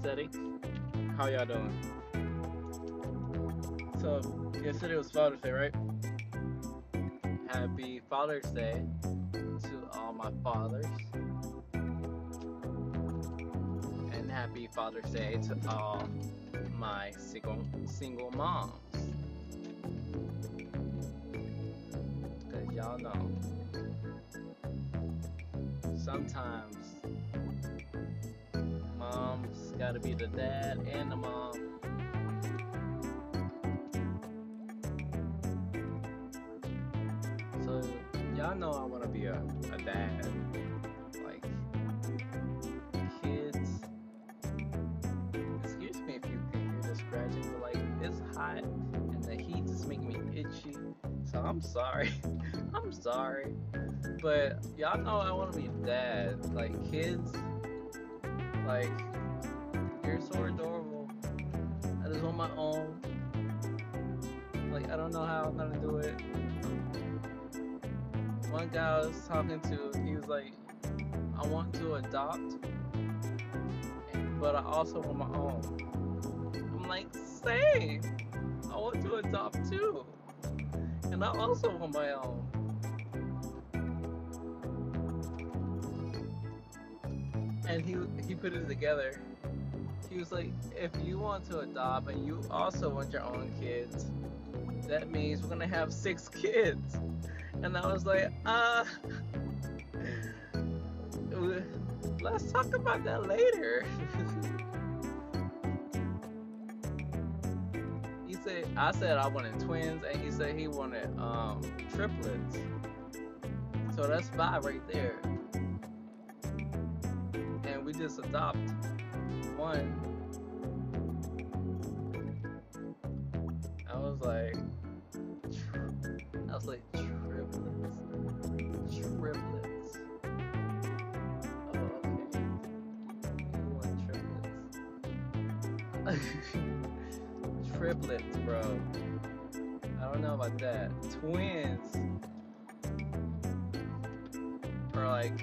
Steady. How y'all doing? So, yesterday was Father's Day, right? Happy Father's Day to all my fathers. And happy Father's Day to all my single moms. Because y'all know, sometimes mom's gotta be the dad and the mom. So y'all know I wanna be a dad. Like, kids, excuse me if you can hear this scratching, but like, it's hot and the heat just making me itchy. So I'm sorry. I'm sorry. But y'all know I wanna be a dad. Like, kids, like, you're so adorable. I just want my own. Like, I don't know how I'm gonna do it. One guy I was talking to, he was like, I want to adopt, but I also want my own. I'm like, same. I want to adopt too. And I also want my own. And he put it together. He was like, if you want to adopt and you also want your own kids, that means we're gonna have 6 kids. And I was like, let's talk about that later. He said, I said I wanted twins, and he said he wanted triplets. So that's 5 right there. We just adopt 1. I was like triplets. Oh, okay. You want triplets? Triplets, bro. I don't know about that. Twins are like,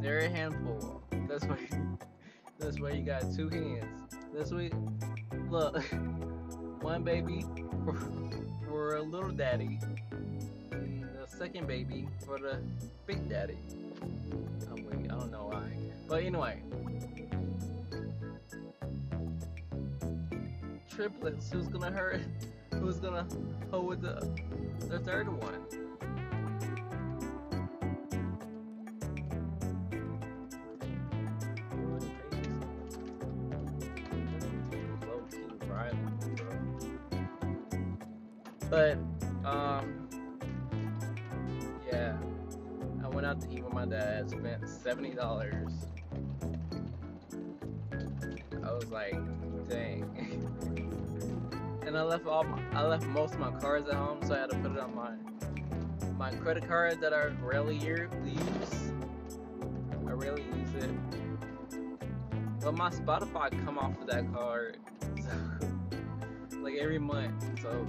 they're a handful. This way you got 2 hands. This way, look, 1 baby for a little daddy, and the second baby for the big daddy. I don't know why, but anyway, triplets. Who's gonna hurt? Who's gonna hold the third one? But, yeah, I went out to eat with my dad, spent $70. I was like, dang. And I left most of my cards at home, so I had to put it on my credit card that I rarely use. I rarely use it. But my Spotify come off of that card, so, like, every month, so.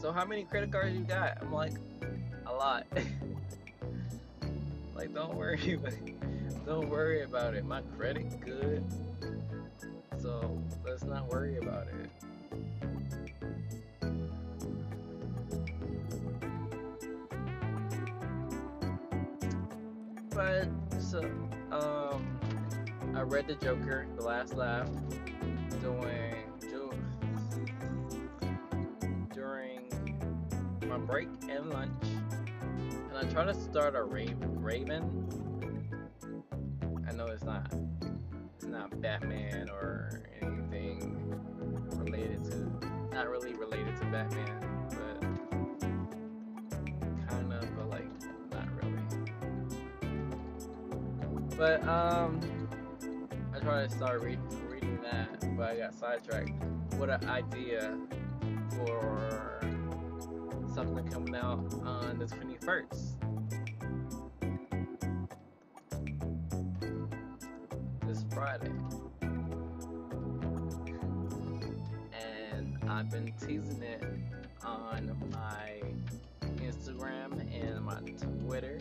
So how many credit cards you got? I'm like, a lot. Like, don't worry about it. My credit good, so let's not worry about it. But so I read the Joker, The Last Laugh, during my break and lunch, and I try to start a Raven. I know it's not Batman or anything not really related to Batman, but kind of, but like not really. But I try to start reading that, but I got sidetracked. What an idea! For something coming out on the 21st, this Friday. I've been teasing it on my Instagram and my Twitter,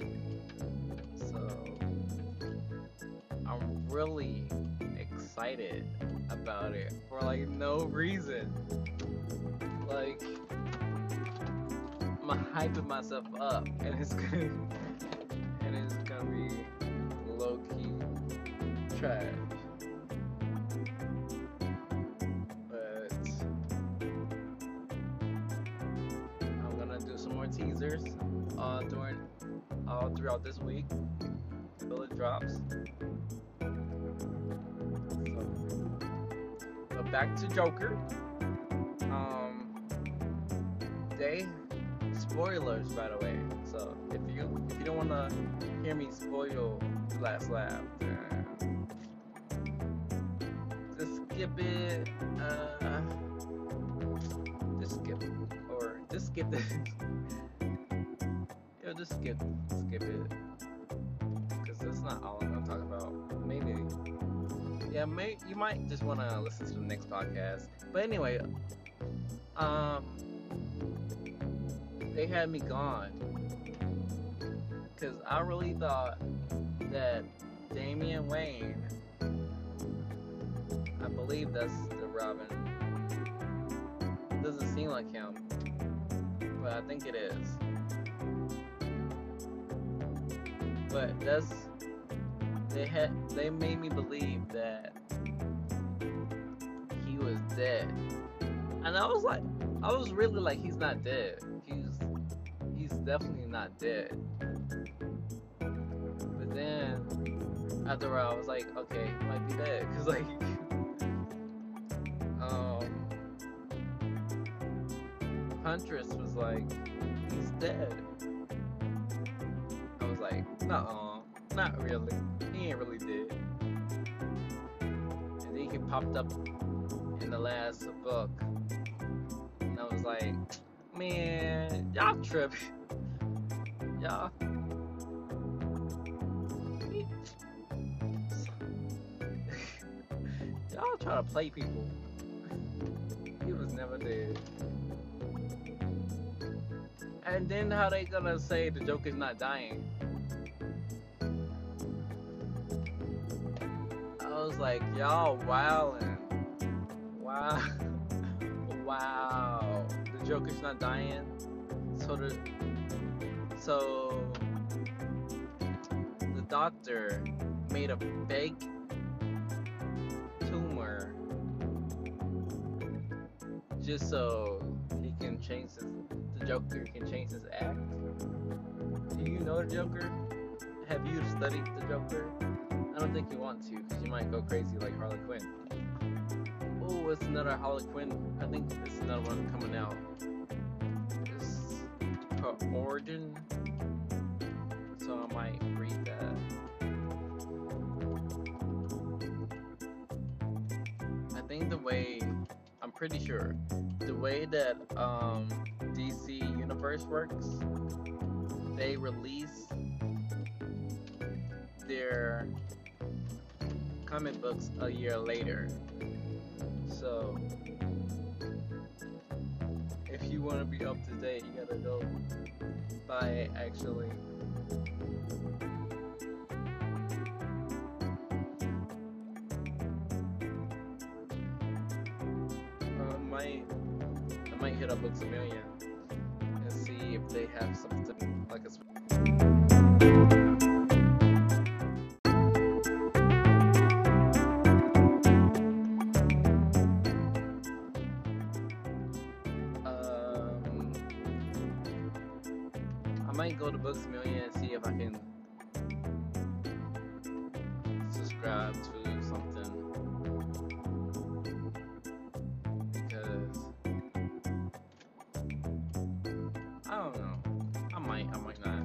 so I'm really excited about it for like no reason. Like, I'm hyping myself up, and it's gonna be low key trash. But I'm gonna do some more teasers throughout this week until it drops. But back to Joker. They spoilers, by the way. So if you don't want to hear me spoil The Last Laugh, just skip it. Just skip it. Yo, just skip it, because that's not all I'm gonna talk about. Maybe. Yeah, you might just want to listen to the next podcast. But anyway, they had me gone, because I really thought that Damian Wayne, I believe that's the Robin, doesn't seem like him, but I think it is. But they made me believe that he was dead, and I was really like, he's not dead. He's definitely not dead. But then after a while, I was like, okay, he might be dead, cause like, Huntress was like, he's dead. I was like, nuh-uh, not really. He ain't really dead. And then he popped up in the last book, and I was like, man, y'all tripping. Y'all. Y'all try to play people. He was never dead. And then how they gonna say the Joker's not dying? I was like, y'all wildin'. Wow. Wow. Joker's not dying, so the doctor made a fake tumor just so he can change the Joker can change his act. Do you know the Joker? Have you studied the Joker? I don't think you want to, because you might go crazy like Harley Quinn. Oh, it's another Harley Quinn. I think it's another one coming out. It's called Origin. So I might read that. I think I'm pretty sure, the way that DC Universe works, they release their comic books a year later. So, if you want to be up to date, you gotta go buy it, actually. I might hit up Books A Million and see if they have something like a... Go to Books A Million and see if I can subscribe to something, because I don't know. I might not.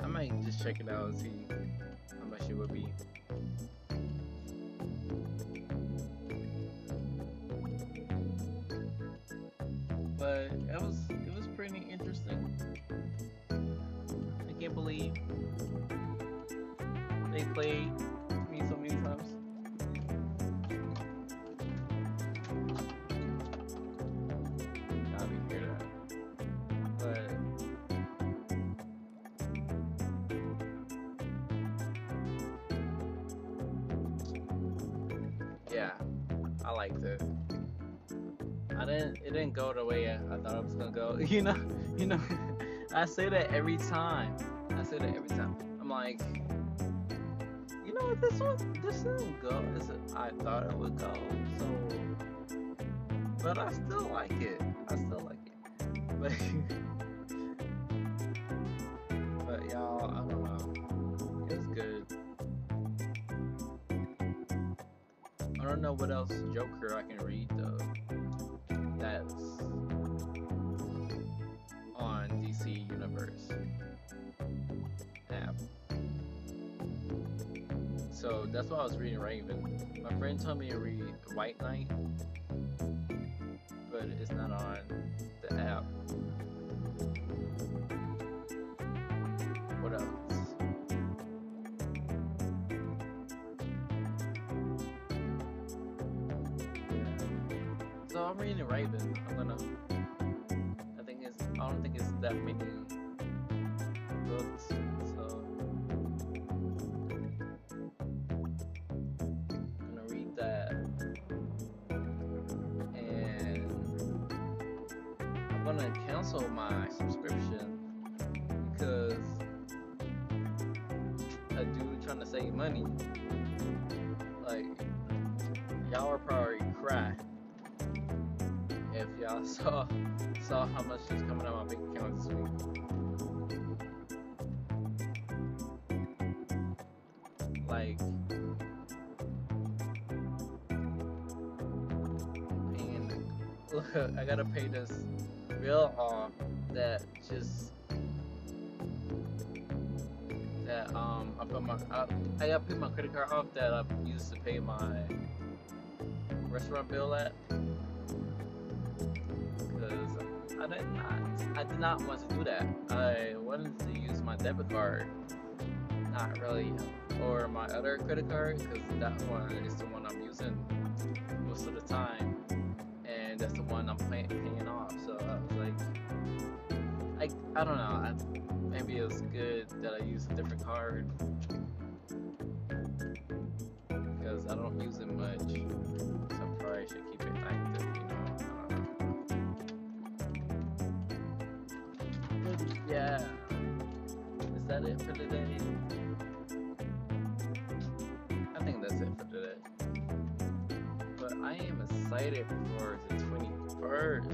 I might just check it out and see how much it would be. But it was pretty interesting. I can't believe they played me so many times. yeah, I liked it. It didn't go the way I thought it was gonna go. You know, I say that every time. I'm like, you know what, this didn't go as I thought it would go. So, but I still like it. But but y'all, I don't know. It's good. I don't know what else Joker I can read though. That's on DC Universe app. So that's why I was reading Raven. My friend told me to read White Knight, but it's not on the app. What else? I'm reading Raven. I don't think it's that many books, so I'm gonna read that, and I'm gonna cancel my subscription because a dude trying to save money. Like, y'all are probably crying if y'all saw how much is coming out of my bank account this week. Like, and look, I gotta pay this bill off I gotta pay my credit card off that I used to pay my restaurant bill at. I did not want to do that. I wanted to use my debit card, not really, or my other credit card, because that one is the one I'm using most of the time, and that's the one I'm paying off. So I was like, I don't know. Maybe it was good that I used a different card because I don't use it much. So I probably should keep it active. Yeah, is that it for today? I think that's it for today. But I am excited for the 21st.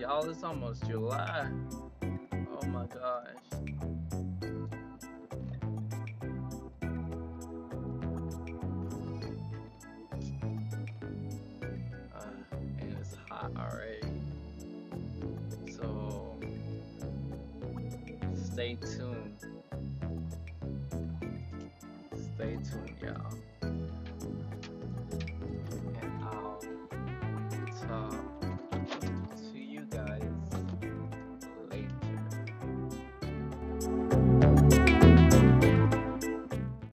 Y'all, it's almost July. Oh my gosh. And it's hot already. Stay tuned, y'all.